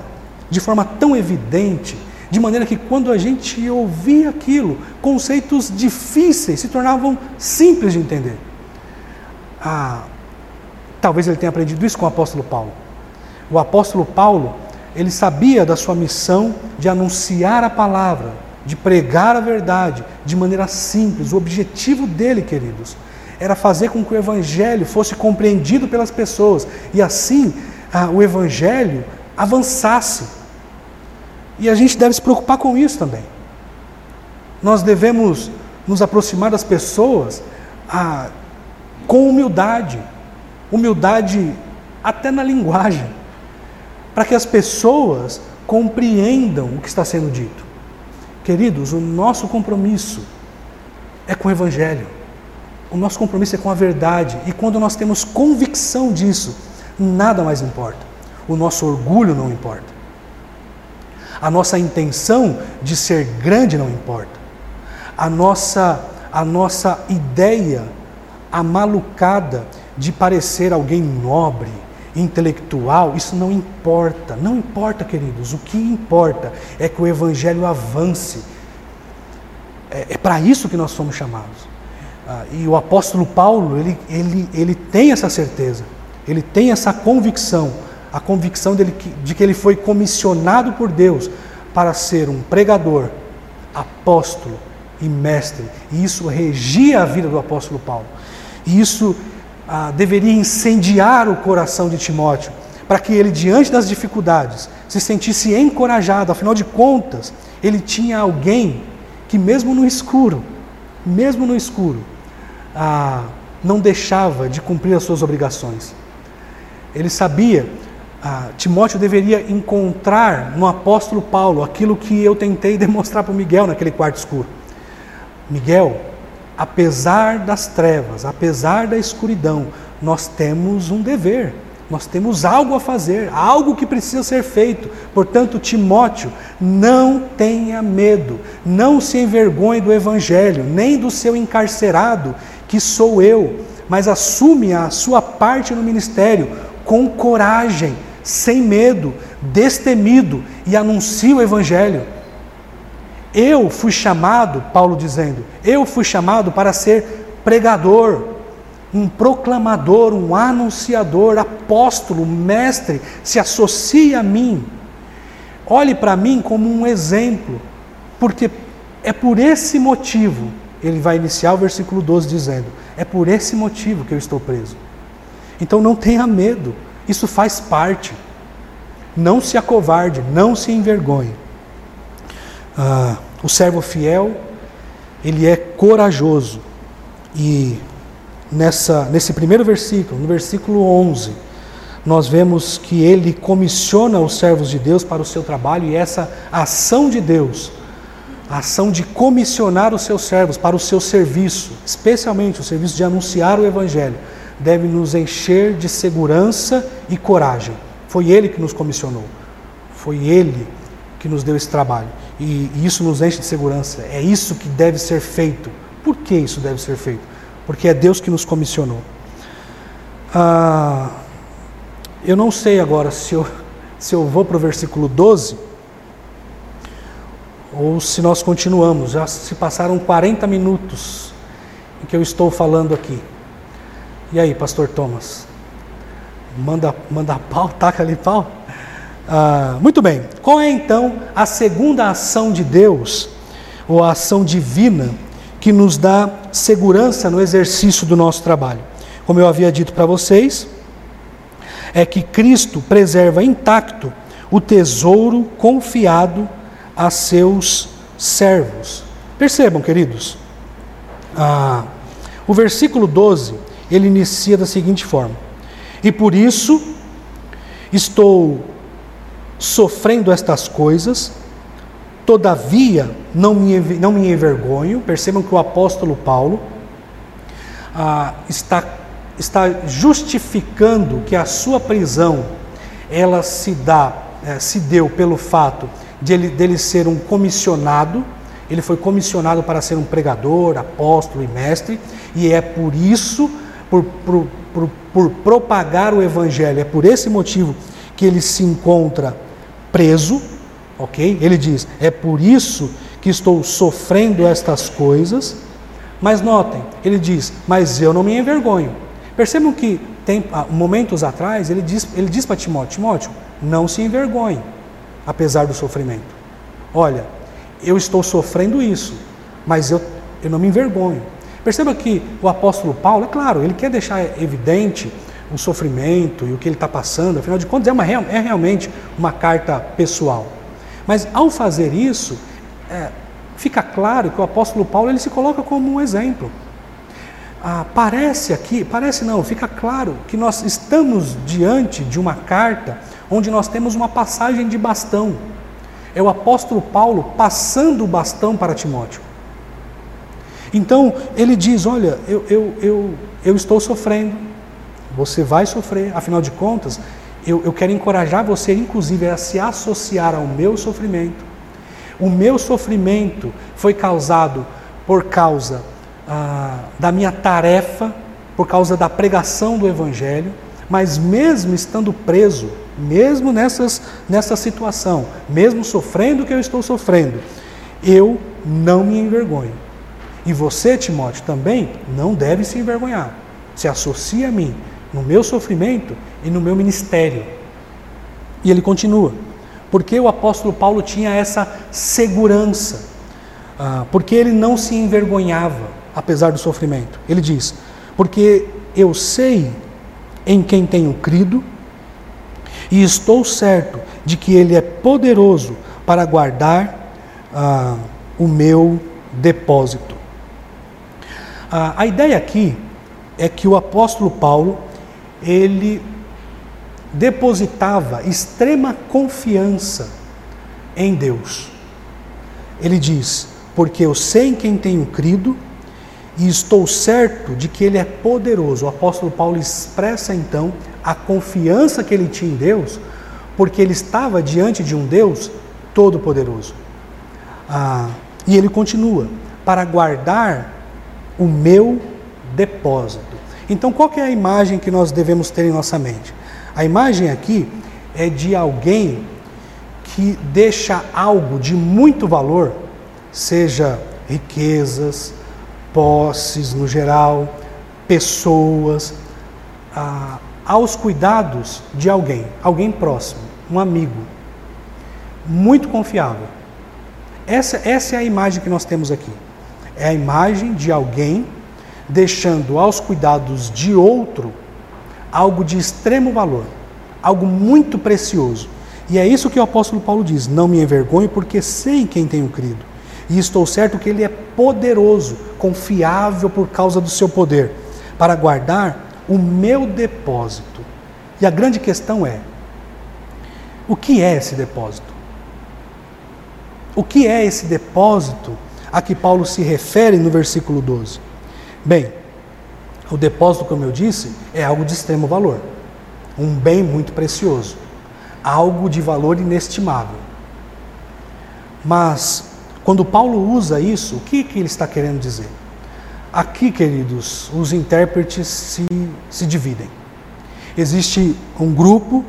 de forma tão evidente, de maneira que quando a gente ouvia aquilo, conceitos difíceis se tornavam simples de entender. Ah, talvez ele tenha aprendido isso com o apóstolo Paulo. O apóstolo Paulo, ele sabia da sua missão de anunciar a palavra, de pregar a verdade de maneira simples. O objetivo dele, queridos, era fazer com que o evangelho fosse compreendido pelas pessoas e assim ah, o evangelho avançasse. E a gente deve se preocupar com isso também. Nós devemos nos aproximar das pessoas a, com humildade, humildade até na linguagem, para que as pessoas compreendam o que está sendo dito. Queridos, o nosso compromisso é com o Evangelho, o nosso compromisso é com a verdade, e quando nós temos convicção disso, nada mais importa. O nosso orgulho não importa. A nossa intenção de ser grande não importa. A nossa, a nossa ideia a malucada de parecer alguém nobre, intelectual, isso não importa. Não importa, queridos. O que importa é que o Evangelho avance. É, é para isso que nós somos chamados. Ah, e o apóstolo Paulo, ele, ele, ele tem essa certeza. Ele tem essa convicção. A convicção dele, de que ele foi comissionado por Deus para ser um pregador, apóstolo e mestre. E isso regia a vida do apóstolo Paulo. E isso ah, deveria incendiar o coração de Timóteo, para que ele, diante das dificuldades, se sentisse encorajado. Afinal de contas, ele tinha alguém que mesmo no escuro, mesmo no escuro, ah, não deixava de cumprir as suas obrigações. Ele sabia, ah, Timóteo deveria encontrar no apóstolo Paulo aquilo que eu tentei demonstrar para o Miguel naquele quarto escuro. Miguel, apesar das trevas, apesar da escuridão, nós temos um dever, nós temos algo a fazer, algo que precisa ser feito. Portanto, Timóteo, não tenha medo, não se envergonhe do Evangelho, nem do seu encarcerado, que sou eu, mas assume a sua parte no ministério com coragem, sem medo, destemido, e anuncie o Evangelho. Eu fui chamado, Paulo dizendo, eu fui chamado para ser pregador, um proclamador, um anunciador, apóstolo, mestre, se associe a mim. Olhe para mim como um exemplo, porque é por esse motivo, ele vai iniciar o versículo doze dizendo, é por esse motivo que eu estou preso. Então não tenha medo, isso faz parte. Não se acovarde, não se envergonhe. Ah, o servo fiel, ele é corajoso, e nessa, nesse primeiro versículo, no versículo onze, nós vemos que ele comissiona os servos de Deus para o seu trabalho, e essa ação de Deus, a ação de comissionar os seus servos para o seu serviço, especialmente o serviço de anunciar o Evangelho, deve nos encher de segurança e coragem. Foi ele que nos comissionou, foi ele que nos deu esse trabalho. E isso nos enche de segurança. É isso que deve ser feito. Por que isso deve ser feito? Porque é Deus que nos comissionou. Ah, eu não sei agora se eu, se eu vou para o versículo doze ou se nós continuamos. Já se passaram quarenta minutos em que eu estou falando aqui. E aí, pastor Thomas? Manda, manda pau, taca ali pau. Ah, muito bem, qual é então a segunda ação de Deus, ou a ação divina, que nos dá segurança no exercício do nosso trabalho? Como eu havia dito para vocês, é que Cristo preserva intacto o tesouro confiado a seus servos. Percebam, queridos, ah, o versículo doze, ele inicia da seguinte forma: e por isso estou sofrendo estas coisas, todavia não me, não me envergonho. Percebam que o apóstolo Paulo ah, está, está justificando que a sua prisão ela se, dá, eh, se deu pelo fato de ele, dele ser um comissionado. Ele foi comissionado para ser um pregador, apóstolo e mestre, e é por isso, por, por, por, por propagar o Evangelho, é por esse motivo que ele se encontra preso, ok? Ele diz, é por isso que estou sofrendo estas coisas, mas notem, ele diz, mas eu não me envergonho. Percebam que tem, momentos atrás ele diz, ele diz para Timóteo, Timóteo, não se envergonhe, apesar do sofrimento. Olha, eu estou sofrendo isso, mas eu, eu não me envergonho. Perceba que o apóstolo Paulo, é claro, ele quer deixar evidente o sofrimento e o que ele está passando, afinal de contas é, uma, é realmente uma carta pessoal. Mas ao fazer isso, é, fica claro que o apóstolo Paulo ele se coloca como um exemplo. Ah, parece aqui, parece não, fica claro que nós estamos diante de uma carta onde nós temos uma passagem de bastão. É o apóstolo Paulo passando o bastão para Timóteo. Então ele diz, olha, eu, eu, eu, eu estou sofrendo, você vai sofrer, afinal de contas, eu, eu quero encorajar você, inclusive, a se associar ao meu sofrimento. O meu sofrimento foi causado por causa ah, da minha tarefa por causa da pregação do Evangelho, mas mesmo estando preso, mesmo nessas, nessa situação, mesmo sofrendo o que eu estou sofrendo, eu não me envergonho. E você, Timóteo, também não deve se envergonhar. Se associa a mim no meu sofrimento e no meu ministério. E ele continua. Porque o apóstolo Paulo tinha essa segurança, porque ele não se envergonhava, apesar do sofrimento. Ele diz, porque eu sei em quem tenho crido, e estou certo de que ele é poderoso para guardar ah, o meu depósito. Ah, a ideia aqui é que o apóstolo Paulo, ele depositava extrema confiança em Deus. Ele diz, porque eu sei em quem tenho crido, e estou certo de que ele é poderoso. O apóstolo Paulo expressa então a confiança que ele tinha em Deus, porque ele estava diante de um Deus todo-poderoso. Ah, e ele continua, para guardar o meu depósito. Então qual que é a imagem que nós devemos ter em nossa mente? A imagem aqui é de alguém que deixa algo de muito valor, seja riquezas, posses no geral, pessoas, ah, aos cuidados de alguém, alguém próximo, um amigo, muito confiável. Essa, essa é a imagem que nós temos aqui. É a imagem de alguém deixando aos cuidados de outro algo de extremo valor, algo muito precioso. E é isso que o apóstolo Paulo diz, não me envergonho porque sei quem tenho crido. E estou certo que ele é poderoso, confiável por causa do seu poder, para guardar o meu depósito. E a grande questão é, o que é esse depósito? O que é esse depósito a que Paulo se refere no versículo doze? Bem, o depósito, como eu disse, é algo de extremo valor, um bem muito precioso, algo de valor inestimável. Mas quando Paulo usa isso, o que, que ele está querendo dizer? Aqui, queridos, os intérpretes se, se dividem. Existe um grupo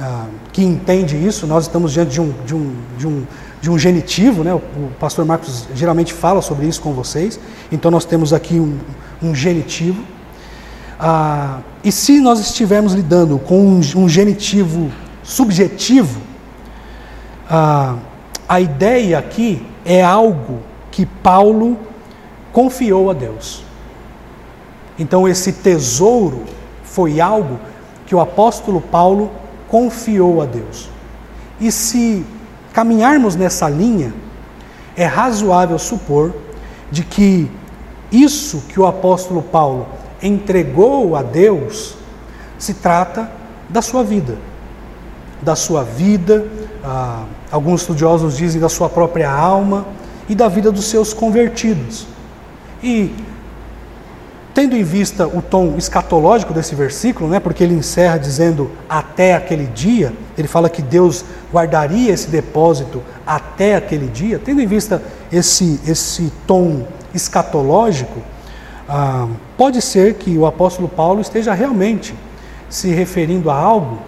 ah, que entende isso, nós estamos diante de um, de um, de um, de um genitivo, né? O, o pastor Marcos geralmente fala sobre isso com vocês, então nós temos aqui um, um genitivo. Ah, e se nós estivermos lidando com um, um genitivo subjetivo, ah, a ideia aqui é algo que Paulo confiou a Deus. Então esse tesouro foi algo que o apóstolo Paulo confiou a Deus. E se caminharmos nessa linha, é razoável supor de que isso que o apóstolo Paulo entregou a Deus se trata da sua vida. Da sua vida, ah, alguns estudiosos dizem da sua própria alma e da vida dos seus convertidos. E, tendo em vista o tom escatológico desse versículo, né, porque ele encerra dizendo até aquele dia, ele fala que Deus guardaria esse depósito até aquele dia, tendo em vista esse, esse tom escatológico, ah, pode ser que o apóstolo Paulo esteja realmente se referindo a algo,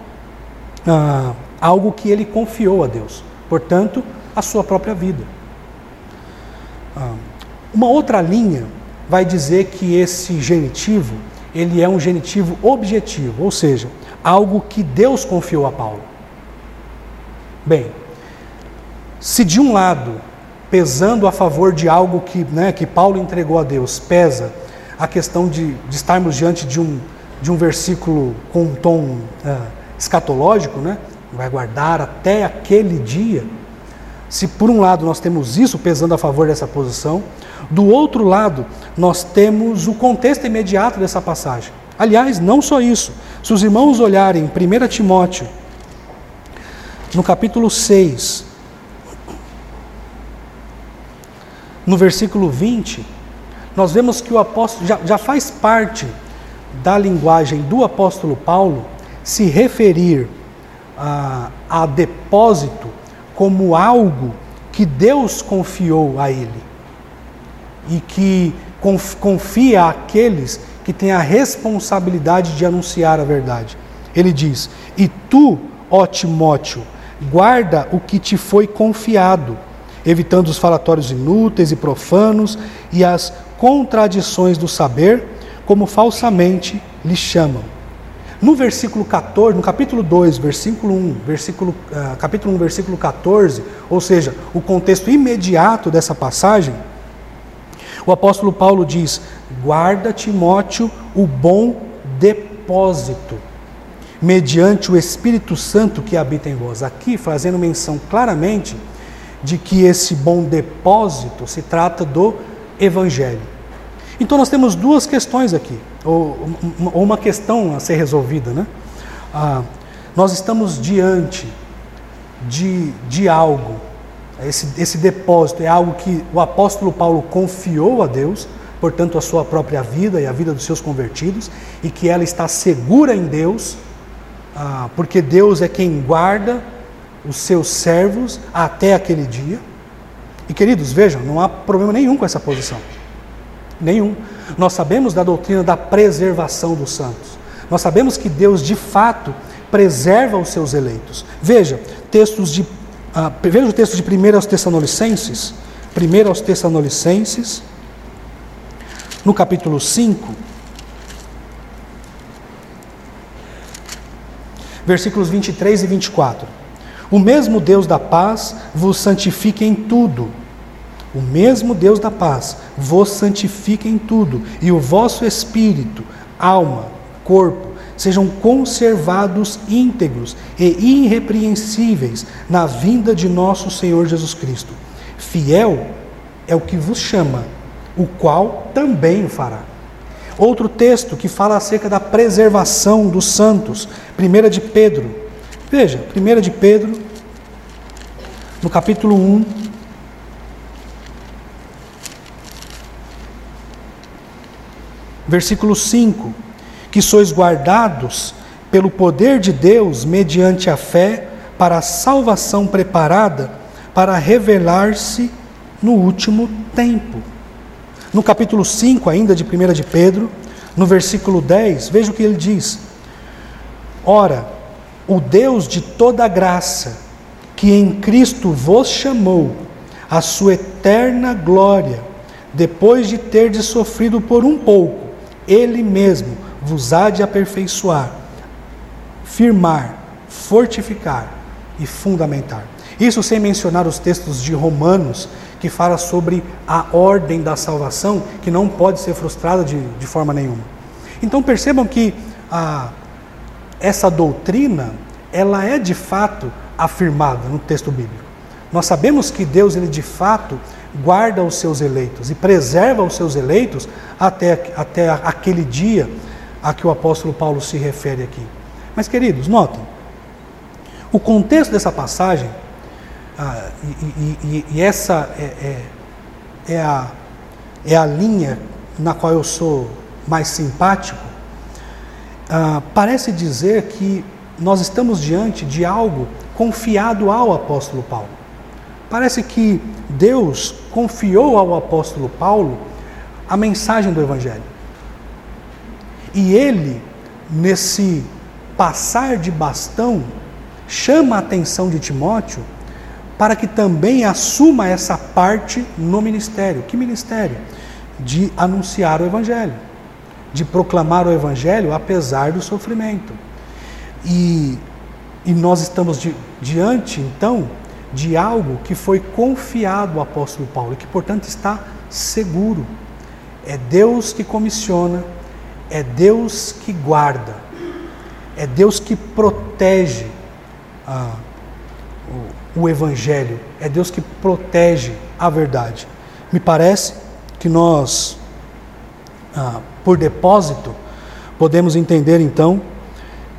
ah, algo que ele confiou a Deus. Portanto, a sua própria vida. Uma outra linha vai dizer que esse genitivo, ele é um genitivo objetivo, ou seja, algo que Deus confiou a Paulo. Bem, se de um lado, pesando a favor de algo que, né, que Paulo entregou a Deus, pesa a questão de, de estarmos diante de um, de um versículo com um tom uh, escatológico, né? Vai guardar até aquele dia. Se por um lado nós temos isso pesando a favor dessa posição, do outro lado nós temos o contexto imediato dessa passagem. Aliás, não só isso. Se os irmãos olharem primeiro Timóteo, no capítulo seis, no versículo vinte, nós vemos que o apóstolo já, já faz parte da linguagem do apóstolo Paulo se referir a, a depósito como algo que Deus confiou a ele e que confia àqueles que tem a responsabilidade de anunciar a verdade. Ele diz: e tu, ó Timóteo, guarda o que te foi confiado, evitando os falatórios inúteis e profanos e as contradições do saber, como falsamente lhe chamam. No versículo catorze, no capítulo dois, versículo um, versículo, uh, capítulo um, versículo catorze, ou seja, o contexto imediato dessa passagem, o apóstolo Paulo diz: guarda, Timóteo, o bom depósito, mediante o Espírito Santo que habita em vós. Aqui, fazendo menção claramente de que esse bom depósito se trata do Evangelho. Então nós temos duas questões aqui, ou, ou uma questão a ser resolvida, né? Ah, nós estamos diante de, de algo, esse, esse depósito é algo que o apóstolo Paulo confiou a Deus, portanto a sua própria vida e a vida dos seus convertidos, e que ela está segura em Deus, ah, porque Deus é quem guarda os seus servos até aquele dia. E queridos, vejam, não há problema nenhum com essa posição. Nenhum. Nós sabemos da doutrina da preservação dos santos. Nós sabemos que Deus de fato preserva os seus eleitos. Veja, textos de, ah, veja o texto de primeira aos Tessalonicenses, primeira aos Tessalonicenses, no capítulo cinco, versículos vinte e três e vinte e quatro. O mesmo Deus da paz vos santifique em tudo. O mesmo Deus da paz vos santifique em tudo, e o vosso espírito, alma, corpo, sejam conservados íntegros e irrepreensíveis na vinda de nosso Senhor Jesus Cristo. Fiel é o que vos chama, o qual também o fará. Outro texto que fala acerca da preservação dos santos, primeira de Pedro. Veja, primeira de Pedro, no capítulo um, versículo cinco, que sois guardados pelo poder de Deus mediante a fé para a salvação preparada para revelar-se no último tempo. No capítulo cinco, ainda de primeira de Pedro, no versículo dez, veja o que ele diz: ora, o Deus de toda graça, que em Cristo vos chamou à sua eterna glória, depois de terdes sofrido por um pouco, Ele mesmo vos há de aperfeiçoar, firmar, fortificar e fundamentar. Isso sem mencionar os textos de Romanos, que fala sobre a ordem da salvação, que não pode ser frustrada de, de forma nenhuma. Então percebam que a Essa doutrina, ela é de fato afirmada no texto bíblico. Nós sabemos que Deus, ele de fato guarda os seus eleitos e preserva os seus eleitos até, até aquele dia a que o apóstolo Paulo se refere aqui. Mas queridos, notem, o contexto dessa passagem ah, e, e, e essa é, é, é, a, é a linha na qual eu sou mais simpático. Uh, parece dizer que nós estamos diante de algo confiado ao apóstolo Paulo. Parece que Deus confiou ao apóstolo Paulo a mensagem do Evangelho. E ele, nesse passar de bastão, chama a atenção de Timóteo para que também assuma essa parte no ministério. Que ministério? De anunciar o Evangelho, de proclamar o Evangelho apesar do sofrimento. E, e nós estamos di, diante, então, de algo que foi confiado ao apóstolo Paulo, e que, portanto, está seguro. É Deus que comissiona, é Deus que guarda, é Deus que protege ah, o, o Evangelho, é Deus que protege a verdade. Me parece que nós... Ah, por depósito, podemos entender então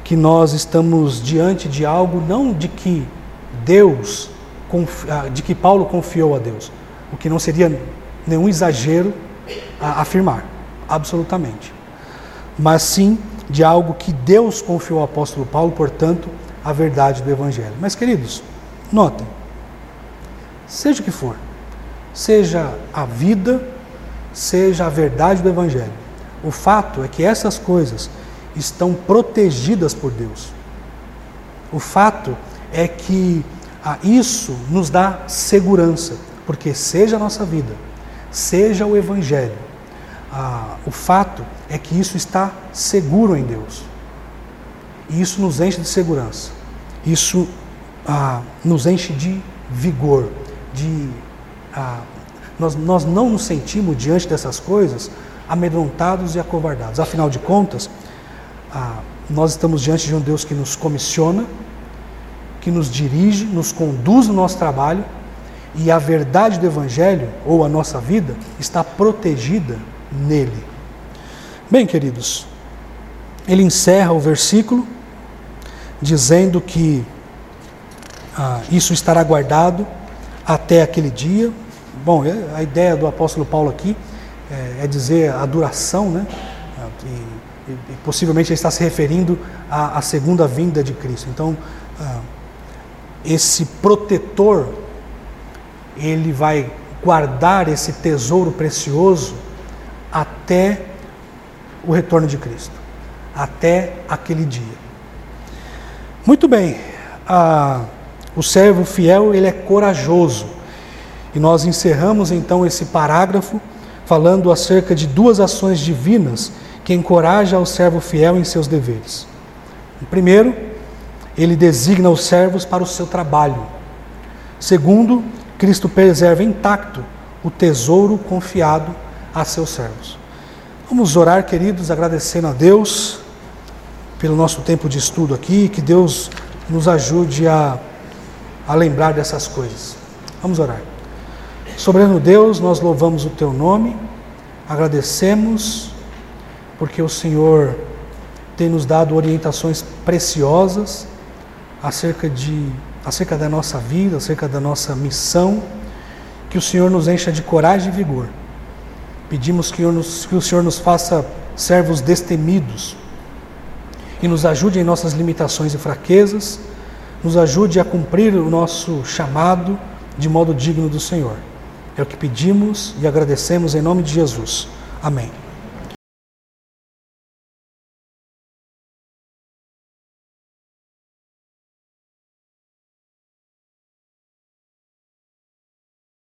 que nós estamos diante de algo não de que Deus, de que Paulo confiou a Deus, o que não seria nenhum exagero afirmar, absolutamente, mas sim de algo que Deus confiou ao apóstolo Paulo, portanto, a verdade do Evangelho. Mas queridos, notem, seja o que for, seja a vida, seja a verdade do Evangelho, O fato é que essas coisas estão protegidas por Deus. O fato é que ah, isso nos dá segurança, porque seja a nossa vida, seja o Evangelho, ah, o fato é que isso está seguro em Deus. E isso nos enche de segurança, isso ah, nos enche de vigor, de, ah, nós, nós não nos sentimos diante dessas coisas amedrontados e acovardados. Afinal de contas, ah, nós estamos diante de um Deus que nos comissiona, que nos dirige, nos conduz no nosso trabalho, e a verdade do Evangelho, ou a nossa vida, está protegida nele. Bem, queridos, ele encerra o versículo dizendo que ah, isso estará guardado até aquele dia. Bom, a ideia do apóstolo Paulo aqui é, é dizer a duração, né? E, e, e possivelmente ele está se referindo à, à segunda vinda de Cristo. Então, ah, esse protetor, ele vai guardar esse tesouro precioso até o retorno de Cristo, até aquele dia. Muito bem, ah, o servo fiel, ele é corajoso. E nós encerramos então esse parágrafo falando acerca de duas ações divinas que encorajam o servo fiel em seus deveres. O primeiro, ele designa os servos para o seu trabalho. Segundo, Cristo preserva intacto o tesouro confiado a seus servos. Vamos orar, queridos, agradecendo a Deus pelo nosso tempo de estudo aqui, que Deus nos ajude a, a lembrar dessas coisas. Vamos orar. Soberano Deus, nós louvamos o Teu nome, agradecemos, porque o Senhor tem nos dado orientações preciosas acerca de, acerca da nossa vida, acerca da nossa missão, que o Senhor nos encha de coragem e vigor. Pedimos que o Senhor nos faça servos destemidos e nos ajude em nossas limitações e fraquezas, nos ajude a cumprir o nosso chamado de modo digno do Senhor. É o que pedimos e agradecemos em nome de Jesus. Amém.